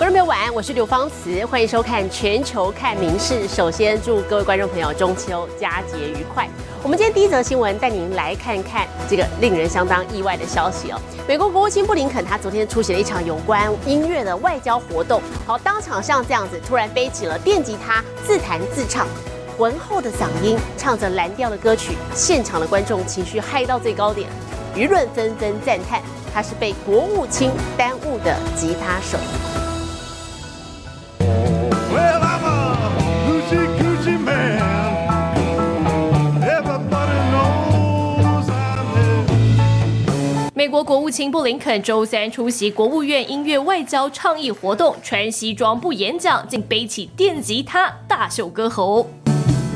观众朋友晚安，我是刘芳慈，欢迎收看《全球看民事》。首先祝各位观众朋友中秋佳节愉快。我们今天第一则新闻带您来看看这个令人相当意外的消息哦。美国国务卿布林肯他昨天出席了一场有关音乐的外交活动，好，当场像这样子突然背起了电吉他，自弹自唱。浑厚的嗓音唱着蓝调的歌曲，现场的观众情绪嗨到最高点，舆论纷纷赞叹他是被国务卿耽误的吉他手。美国国务卿布林肯周三出席国务院音乐外交倡议活动，穿西装不演讲，竟背起电吉他大秀歌喉。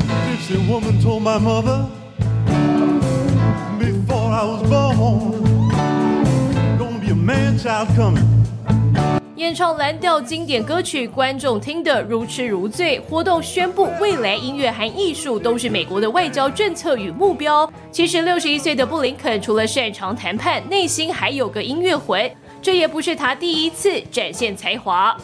Gypsy woman told my mother before I was born, gonna be a man child coming.演唱蓝调经典歌曲，观众听得如痴如醉。活动宣布，未来音乐和艺术都是美国的外交政策与目标。其实61岁的布林肯除了擅长谈判，内心还有个音乐魂，这也不是他第一次展现才华。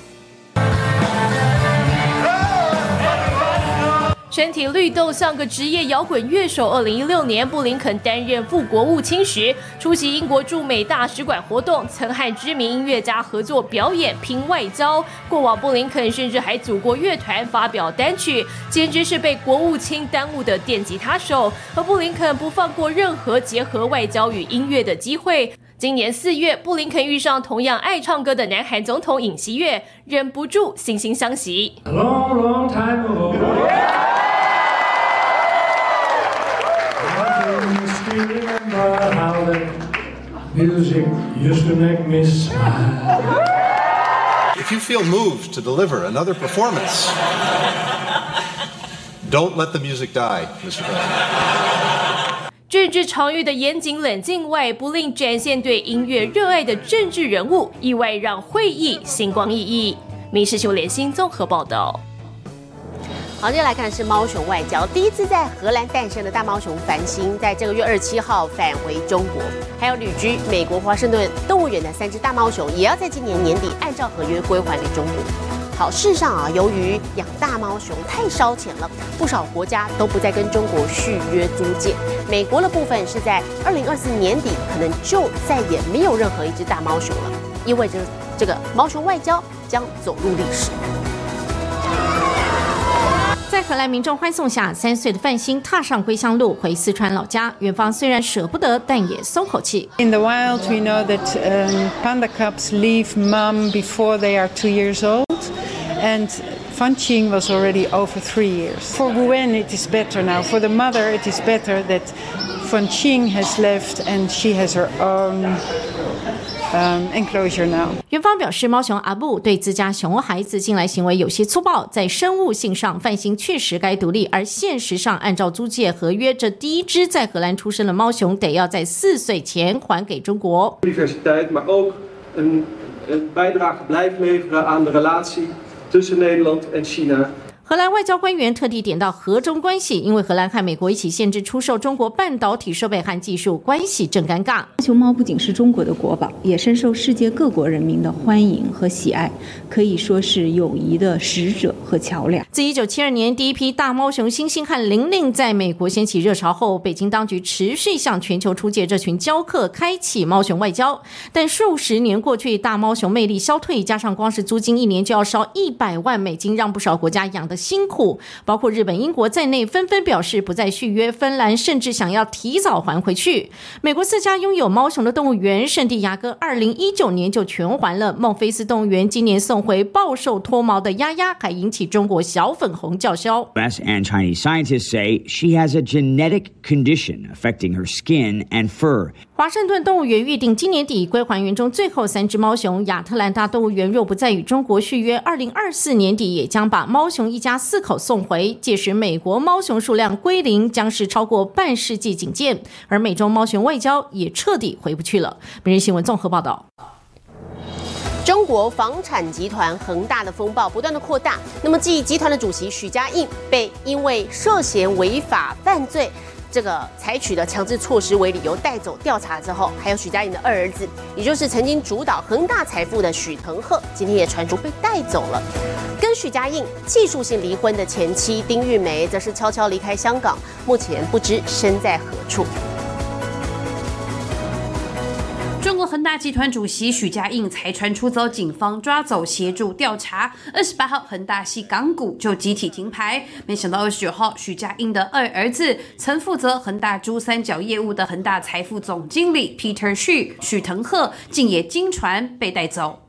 身体绿豆像个职业摇滚乐手。2016年，布林肯担任副国务卿时，出席英国驻美大使馆活动，曾和知名音乐家合作表演拼外交。过往布林肯甚至还组过乐团发表单曲，简直是被国务卿耽误的电吉他手。而布林肯不放过任何结合外交与音乐的机会。今年4月，布林肯遇上同样爱唱歌的南韩总统尹锡悦，忍不住惺惺相惜。Long time ago.Remember how the music used to make me smile. If you feel moved to deliver another performance, don't let the music die, Mr. President. 政治常遇的严谨冷静外，不吝展现对音乐热爱的政治人物，意外让会议星光熠熠。民视新闻联新综合报道。好，接下来看是猫熊外交。第一次在荷兰诞生的大猫熊繁星，在这个月27号返回中国，还有旅居美国华盛顿动物园的3只大猫熊，也要在今年年底按照合约归还给中国。好，事实上啊，由于养大猫熊太烧钱了，不少国家都不再跟中国续约租借。美国的部分是在2024年底，可能就再也没有任何一只大猫熊了，意味着这个猫熊外交将走入历史。在荷兰民众欢送下，3岁的范星踏上归乡路，回四川老家。远方虽然舍不得，但也松口气。In the wild, we know that panda cubs leave mom before they are 2 years old, and Fanqing was already over 3 years. For Gwen, it is better now. For the mother, it is better that Fanqing has left and she has her own.Enclosure now. 园方表示，猫熊阿布对自家熊孩子近来行为有些粗暴，在生物性上，范星确实该独立，而现实上，按照租借合约，这第一只在荷兰出生的猫熊得要在4岁前还给中国。Diversiteit, maar ook een bijdrage blijft leveren aan de relatie tussen Nederland en China.荷兰外交官员特地点到荷中关系，因为荷兰和美国一起限制出售中国半导体设备和技术，关系正尴尬。熊猫不仅是中国的国宝，也深受世界各国人民的欢迎和喜爱，可以说是友谊的使者和桥梁。自1972年第一批大猫熊星星和玲玲在美国掀起热潮后，北京当局持续向全球出借这群娇客，开启猫熊外交。但数十年过去，大猫熊魅力消退，加上光是租金1年就要烧$100万，让不少国家养的辛苦，包括日本、英国在内，纷纷表示不再续约。芬兰甚至想要提早还回去。美国4家拥有猫熊的动物园，圣地牙哥2019年就全还了。孟菲斯动物园今年送回暴瘦脱毛的鸭鸭，还引起中国小粉红叫嚣。U.S. and Chinese scientists say she has a genetic condition affecting her skin and fur.华盛顿动物园预定今年底归还园中最后3只猫熊。亚特兰大动物园若不再与中国续约，2024年底也将把猫熊一家4口送回。届时美国猫熊数量归零，将是超过半世纪仅见，而美洲猫熊外交也彻底回不去了。每日新闻综合报道。中国房产集团恒大的风暴不断的扩大，那么继集团的主席许家印被因为涉嫌违法犯罪这个采取了强制措施为理由带走调查之后，还有许家印的二儿子，也就是曾经主导恒大财富的许腾鹤，今天也传出被带走了。跟许家印技术性离婚的前妻丁玉梅，则是悄悄离开香港，目前不知身在何处。中国恒大集团主席许家印才传出遭警方抓走协助调查，28号恒大系港股就集体停牌。没想到29号，许家印的二儿子曾负责恒大珠三角业务的恒大财富总经理 Peter Hsu 许腾鹤，竟也经传被带走。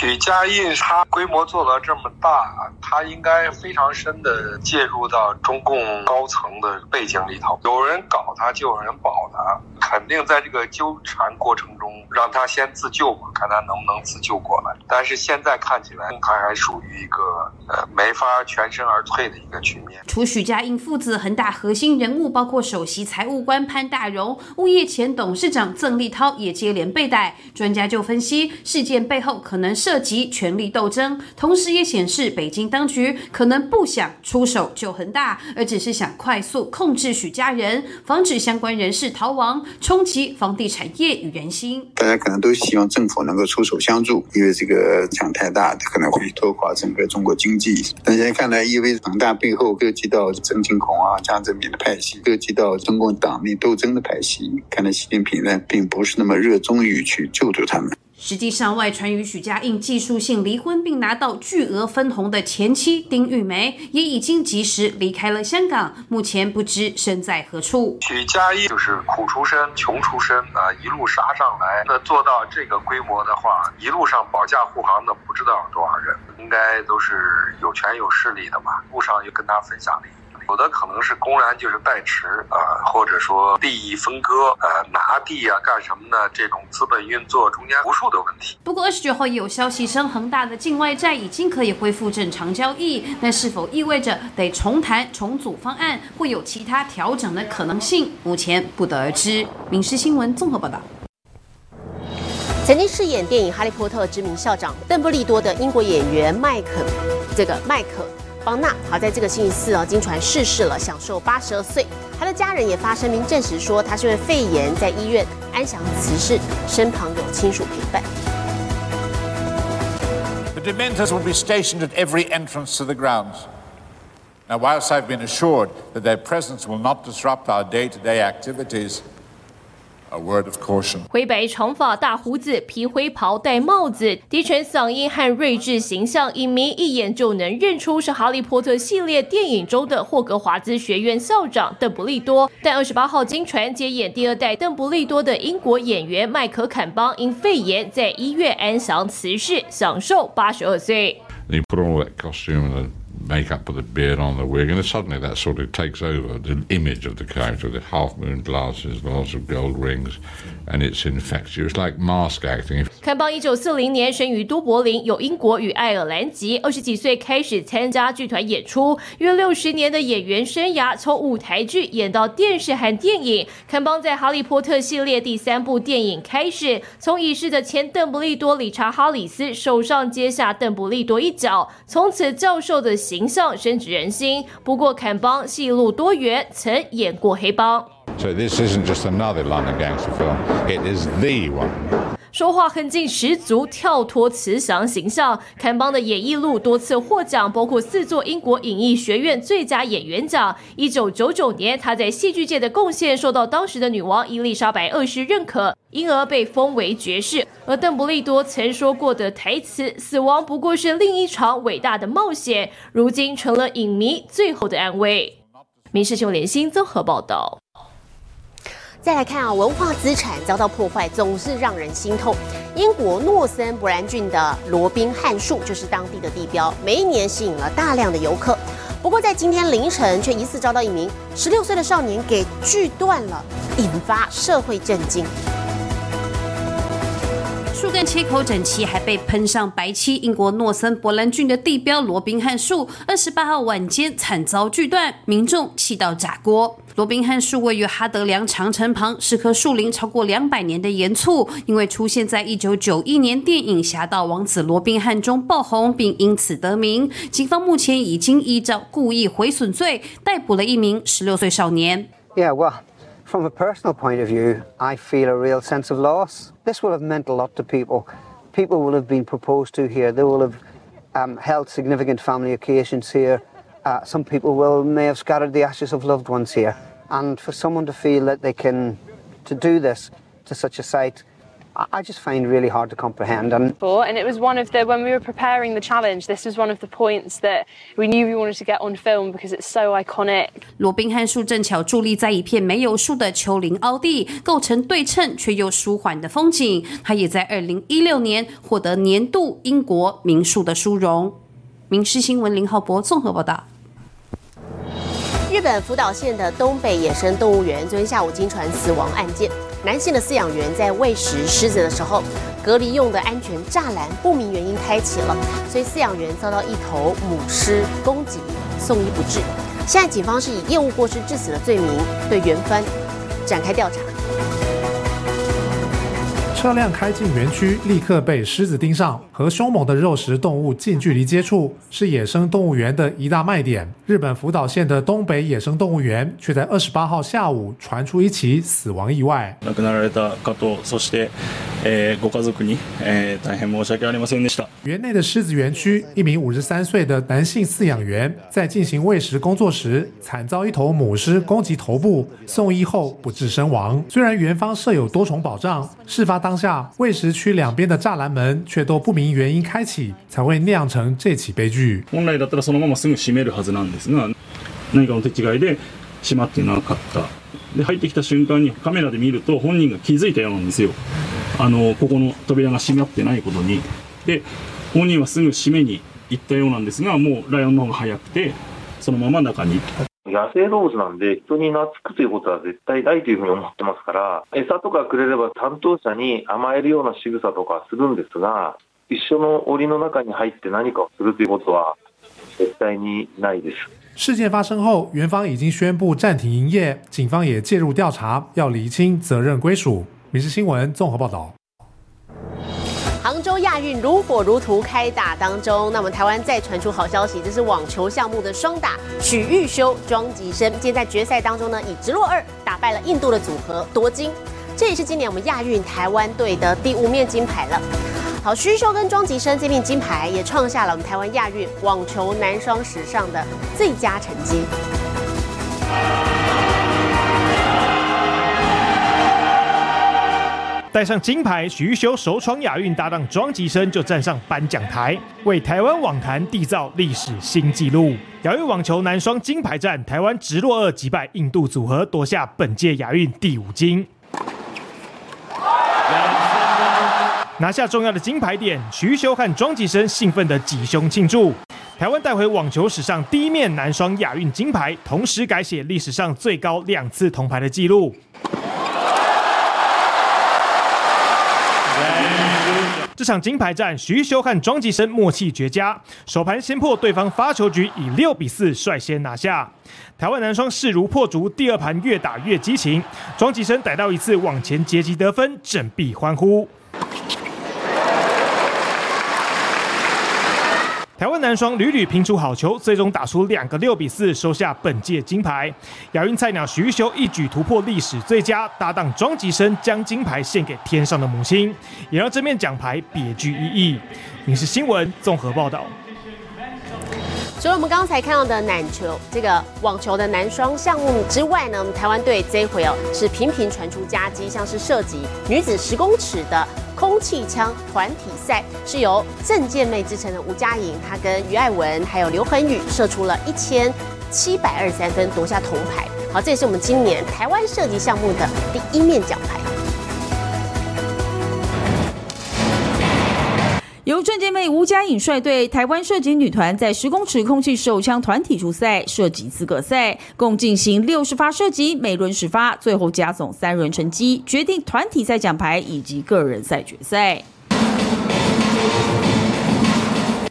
许家印他规模做到这么大，他应该非常深的介入到中共高层的背景里头，有人搞他就有人保他，肯定在这个纠缠过程中让他先自救吧，看他能不能自救过来。但是现在看起来他还属于一个没法全身而退的一个局面。除许家印父子，恒大核心人物包括首席财务官潘大荣、物业前董事长曾立涛也接连被带。专家就分析，事件背后可能涉及权力斗争，同时也显示北京当局可能不想出手救恒大，而只是想快速控制许家人，防止相关人士逃亡，冲击房地产业与人心。大家可能都希望政府能够出手相助，因为这个影响太大，可能会拖垮整个中国经济。但现在看来，因为恒大背后涉及到曾庆红啊、江泽民的派系，涉及到中共党内斗争的派系，看来习近平呢并不是那么热衷于去救助他们。实际上，外传与许家印技术性离婚并拿到巨额分红的前妻丁玉梅，也已经及时离开了香港，目前不知身在何处。许家印就是苦出身、穷出身啊，一路杀上来，那做到这个规模的话，一路上保驾护航的不知道多少人，应该都是有权有势力的吧。路上又跟他分享了一。有的可能是公然就是代持啊，或者说利益分割拿地啊干什么呢？这种资本运作中间无数的问题。不过29号也有消息称，恒大的境外债已经可以恢复正常交易，但是否意味着得重谈重组方案，会有其他调整的可能性，目前不得而知。民视新闻综合报道。曾经饰演电影《哈利波特》知名校长邓布利多的英国演员麦克邦纳，好在这个星期四经传逝世了，享受82岁。他的家人也发声明证实说，他是因为肺炎在医院安详辞世，身旁有亲属陪伴。The Dementors will be stationed at every entrance to the grounds. Now, whilst I've been assured that their presence will not disrupt our day-to-day activities.A word of caution. 灰白长发、大胡子、皮灰袍、戴帽子、低沉嗓音和睿智形象，影迷一眼就能认出是《哈利波特》系列电影中的霍格华兹学院校长邓布利多。但28号经传，接演第二代邓布利多的英国演员麦克坎邦因肺炎在医院安详辞世，享受82岁。You put all that costume and the makeup, put the beard on, the wig, and suddenly that sort of takes over the image of the character, the half-moon glasses, the lots of gold rings, and it's infectious, like mask acting. 坎邦1940年生于都柏林，有英国与爱尔兰籍，20几岁开始参加剧团演出，约60年的演员生涯，从舞台剧演到电视和电影。坎邦在《哈利波特》系列第3部电影开始，从已逝的前邓布利多理查·哈里斯手上接下邓布利多一角，从此教授的形象深植人心。不过，坎邦戏路多元，曾演过黑帮。So this isn't just another London gangster film. It is the one.说话很劲十足，跳脱慈祥形象。坎邦的演艺路多次获奖，包括4座英国影艺学院最佳演员奖。1999年，他在戏剧界的贡献受到当时的女王伊丽莎白2世认可，因而被封为爵士。而邓布利多曾说过的台词“死亡不过是另一场伟大的冒险”，如今成了影迷最后的安慰。民视新闻联新综合报道。再来看文化资产遭到破坏，总是让人心痛。英国诺森伯兰郡的罗宾汉树就是当地的地标，每一年吸引了大量的游客。不过在今天凌晨，却疑似遭到一名16岁的少年给锯断了，引发社会震惊。树根切口整齐，还被喷上白漆。英国诺森伯兰郡的地标罗宾汉树，28号晚间惨遭锯断，民众气到炸锅。罗宾汉树位于哈德良长城旁，是棵树龄超过200年的岩簇，因为出现在1991年电影《侠盗王子罗宾汉》中爆红，并因此得名。警方目前已经依照故意毁损罪逮捕了一名16岁少年。Yeah, well, From a personal point of view, I feel a real sense of loss. This will have meant a lot to people. People will have been proposed to here. They will have held significant family occasions here. Some people may have scattered the ashes of loved ones here. And for someone to feel that they can do this to such a site, I just find really hard to comprehend. And it was one of the, when we were preparing the challenge, this was one of the points that we knew we wanted to get on film because it's so iconic. 罗宾汉树正巧伫立在一片没有树的丘陵凹地，构成对称却又舒缓的风景。它也在2016年获得年度英国名树的殊荣。民视新闻林浩博综合报道。日本福岛县的东北野生动物园昨天下午经传死亡案件，男性的饲养员在喂食狮子的时候，隔离用的安全栅栏不明原因开启了，所以饲养员遭到一头母狮攻击，送医不治。现在警方是以业务过失致死的罪名对园方展开调查。车辆开进园区，立刻被狮子盯上。和凶猛的肉食动物近距离接触，是野生动物园的一大卖点。日本福岛县的东北野生动物园，却在28号下午传出一起死亡意外。亡くなられた方、そしてご家族に大変申し訳ありませんでした。园内的狮子园区，一名53岁的男性饲养员在进行喂食工作时，惨遭一头母狮攻击头部，送医后不治身亡。虽然园方设有多重保障，事发当下喂食区两边的栅栏门却都不明原因开启，才会酿成这起悲剧。本来だったらそのまますぐ閉めるはずなんですが、何かの手違いで閉まってなかった。で入ってきた瞬間にカメラで見ると本人が気づいたようなんですよ。ここの扉が閉まってないことに、で本人はすぐ閉めに行ったようなんですが、もうライオンの方が早くてそのまま中に。野生動物なんで人に懐くということは絶対ないというふうに思ってますから、餌とかくれれば担当者に甘えるような仕草とかするんですが、一緒の檻の中に入って何かをするということは絶対にないです。事件发生后，园方已经宣布暂停营业，警方也介入调查，要厘清责任归属。民视新闻综合报道。杭州亚运如火如荼开打当中，那我们台湾再传出好消息，这是网球项目的双打，许昱修、庄吉生今天在决赛当中呢，以直落2打败了印度的组合夺金，这也是今年我们亚运台湾队的第5面金牌了。好，许昱修跟庄吉生这面金牌也创下了我们台湾亚运网球男双史上的最佳成绩。带上金牌，许昱修首创亚运，搭档庄吉生就站上颁奖台，为台湾网坛缔造历史新纪录。亚运网球男双金牌战，台湾直落2击败印度组合，夺下本届亚运第5金。拿下重要的金牌点，许昱修和庄吉生兴奋的挤胸庆祝。台湾带回网球史上第1面男双亚运金牌，同时改写历史上最高2次铜牌的纪录。这场金牌战，许昱修和庄吉生默契绝佳，首盘先破对方发球局，以6-4率先拿下。台湾男双势如破竹，第2盘越打越激情，庄吉生逮到一次往前截击得分，振臂欢呼。台湾男双屡屡拼出好球，最终打出2个6-4，收下本届金牌。亚运菜鸟许昱修一举突破历史最佳，搭档庄吉生将金牌献给天上的母亲，也让这面奖牌别具意义。民视新闻综合报道。除了我们刚才看到的网球的男双项目之外呢，我们台湾队这一回是频频传出佳绩，像是涉及女子10公尺的空气枪团体赛，是由郑健妹之称的吴佳莹，她跟于爱文还有刘恒宇射出了1723分，夺下铜牌。好，这也是我们今年台湾射击项目的第1面奖牌。由郑健妹吴佳颖率队，台湾射击女团在10公尺空气手枪团体初赛射击资格赛，共进行60发射击，每轮10发，最后加总3轮成绩，决定团体赛奖牌以及个人赛决赛。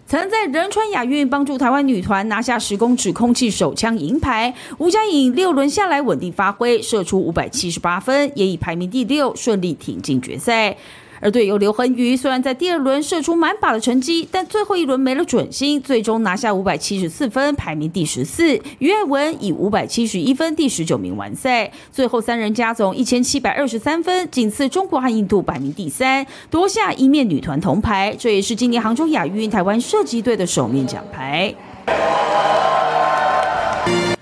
曾在仁川亚运帮助台湾女团拿下10公尺空气手枪银牌，吴佳颖6轮下来稳定发挥，射出578分，也以排名第6顺利挺进决赛。而队友刘恒宇虽然在第二轮射出满靶的成绩，但最后一轮没了准心，最终拿下574分，排名第14。于爱文以571分第19名完赛。最后三人加总1723分，仅次中国和印度，排名第3，夺下一面女团铜牌。这也是今年杭州亚运台湾射击队的首面奖牌。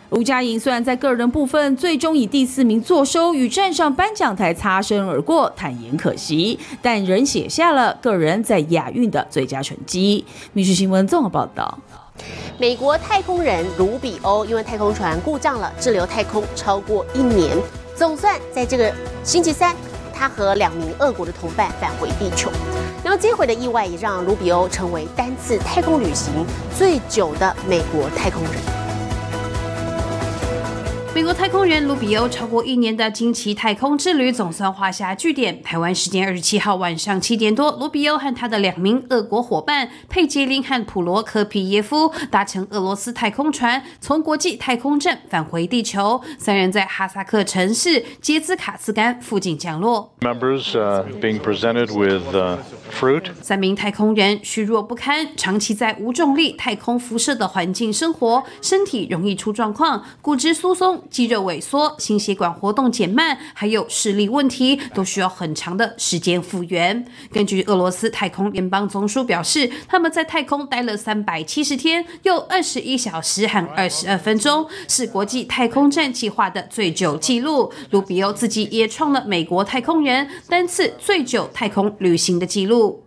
吴佳莹虽然在个人部分最终以第4名坐收，与站上颁奖台擦身而过，坦言可惜，但仍写下了个人在亚运的最佳成绩。民视新闻综合报道。美国太空人卢比欧因为太空船故障了，滞留太空超过1年，总算在这个星期三，他和2名俄国的同伴返回地球。那么这回的意外也让卢比欧成为单次太空旅行最久的美国太空人。美国太空人卢比欧超过1年的惊奇太空之旅总算画下句点。台湾时间27号晚上7点多，卢比欧和他的2名俄国伙伴佩杰林和普罗科皮耶夫搭乘俄罗斯太空船，从国际太空站返回地球。三人在哈萨克城市杰兹卡茨干附近降落。Members being presented with fruit. 3名太空人虚弱不堪，长期在无重力、太空辐射的环境生活，身体容易出状况，骨质疏松。肌肉萎缩、心血管活动减慢，还有视力问题，都需要很长的时间复原。根据俄罗斯太空联邦总署表示，他们在太空待了370天，又21小时和22分钟，是国际太空站计划的最久纪录。卢比欧自己也创了美国太空人单次最久太空旅行的纪录。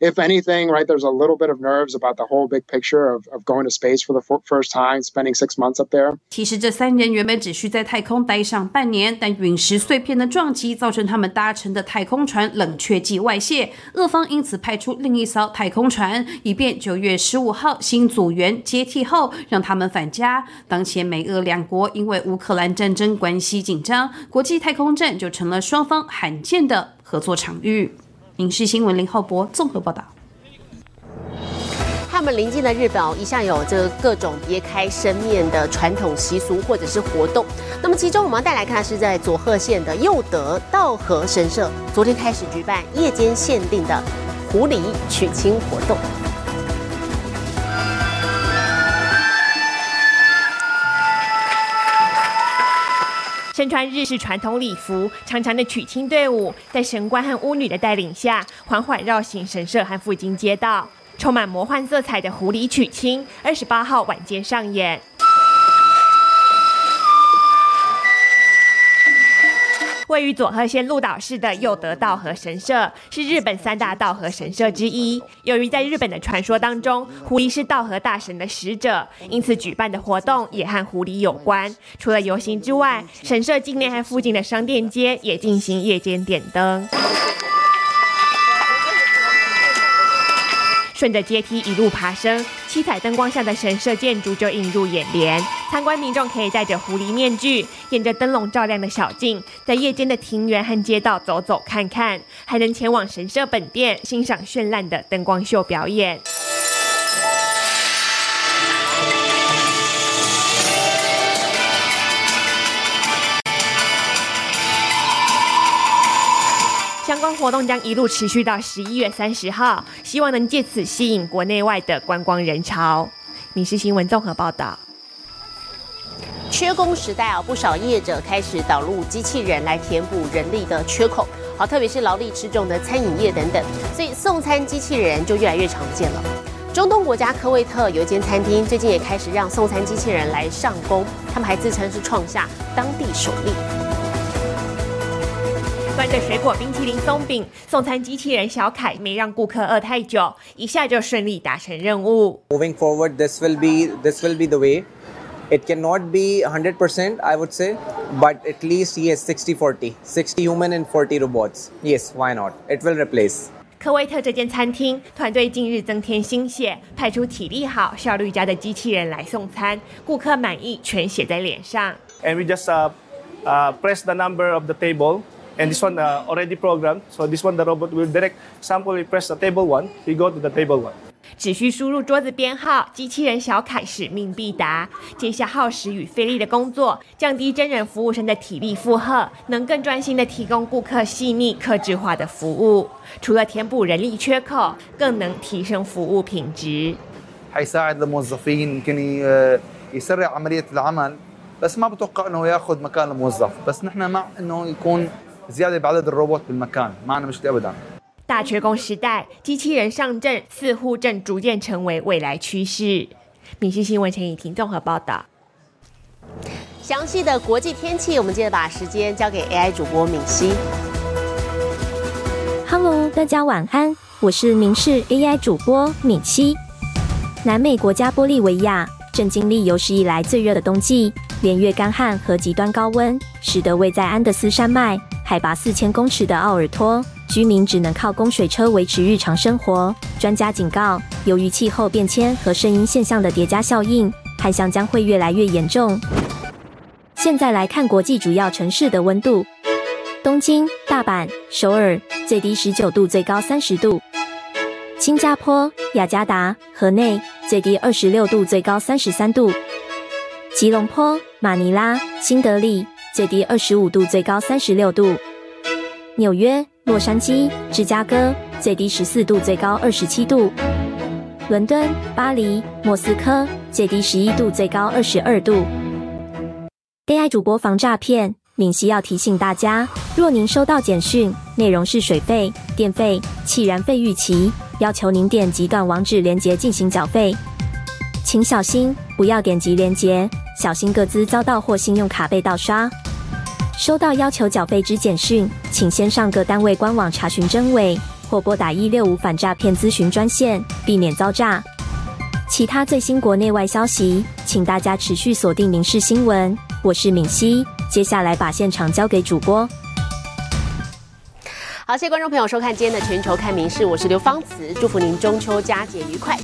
If anything, right, there's a little bit of nerves about the whole big picture of going to space for the first time, spending 6 months up there. 其实这三人原本只需在太空待上半年，但陨石碎片的撞击造成他们搭乘的太空船冷却剂外泄，俄方因此派出另一艘太空船，以便9月15号新组员接替后让他们返家。当前美俄两国因为乌克兰战争关系紧张，国际太空站就成了双方罕见的合作场域。民视新闻林浩博综合报道。他们邻近的日本一向有这个各种别开生面的传统习俗或者是活动。那么其中我们要带来看是在佐贺县的右德稻荷神社，昨天开始举办夜间限定的狐狸娶亲活动。身穿日式传统礼服，长长的娶亲队伍在神官和巫女的带领下，缓缓绕行神社和附近街道。充满魔幻色彩的狐狸娶亲，28号晚间上演。位于佐贺县鹿岛市的右德稻荷神社是日本3大稻荷神社之一。由于在日本的传说当中，狐狸是稻荷大神的使者，因此举办的活动也和狐狸有关。除了游行之外，神社境内和附近的商店街也进行夜间点灯。顺着阶梯一路爬升，七彩灯光下的神社建筑就映入眼帘。参观民众可以戴着狐狸面具，沿着灯笼照亮的小径，在夜间的庭园和街道走走看看，还能前往神社本殿欣赏绚烂的灯光秀表演。相关活动将一路持续到11月30号，希望能借此吸引国内外的观光人潮。民视新闻综合报道。缺工时代不少业者开始导入机器人来填补人力的缺口，好，特别是劳力吃重的餐饮业等等，所以送餐机器人就越来越常见了。中东国家科威特有一间餐厅最近也开始让送餐机器人来上工，他们还自称是创下当地首例。端着水果冰淇淋松饼，送餐机器人小凯没让顾客饿太久，一下就顺利达成任务。Moving forward, this will be the way. It cannot be 100%, I would say, but at least yes, 60-40, 60 human and 40 robots. Yes, why not? It will replace.科威特这间餐厅团队近日增添新血，派出体力好、效率佳的机器人来送餐，顾客满意全写在脸上。And we just press the number of the table.And this one already programmed, so this one the robot will direct sample, we press the table 1, we go to the table 1. 只需输入桌子编号，机器人小凯使命必达。接下耗时与费力的工作，降低真人服务生的体力负荷，能更专心地提供顾客细腻、客制化的服务。除了填补人力缺口，更能提升服务品质。هيساعد الموظفين يمكن يسرع عملية العمل، بس ما بتوقع إنه يأخذ مكان الموظف، بس نحن مع إنه يكون زيادة بعدد الروبوت بالمكان، ما عنا مشكلة أبداً。大缺工时代，机器人上阵似乎正逐渐成为未来趋势。民视新闻陈以婷综合报道。详细的国际天气，我们接着把时间交给 AI 主播敏熙。Hello， 大家晚安，我是民视 AI 主播敏熙。南美国家玻利维亚正经历有史以来最热的冬季，连月干旱和极端高温，使得位在安德斯山脉海拔4000公尺的奥尔托居民只能靠供水车维持日常生活。专家警告，由于气候变迁和圣婴现象的叠加效应，旱象将会越来越严重。现在来看国际主要城市的温度：东京、大阪、首尔最低19度，最高30度；新加坡、雅加达、河内最低26度，最高33度；吉隆坡、马尼拉、新德里最低25度，最高36度；纽约、洛杉矶、芝加哥最低14度，最高27度；伦敦、巴黎、莫斯科最低11度，最高22度。AI 主播防诈骗，敏熙要提醒大家，若您收到简讯，内容是水费、电费、气燃费逾期，要求您点击短网址连结进行缴费。请小心，不要点击连结，小心个资遭盗或信用卡被盗刷。收到要求缴费之简讯，请先上各单位官网查询真伪，或拨打165反诈骗咨询专线，避免遭诈。其他最新国内外消息，请大家持续锁定民视新闻。我是敏熙，接下来把现场交给主播。好，谢谢观众朋友收看今天的全球看民视，我是刘芳慈，祝福您中秋佳节愉快。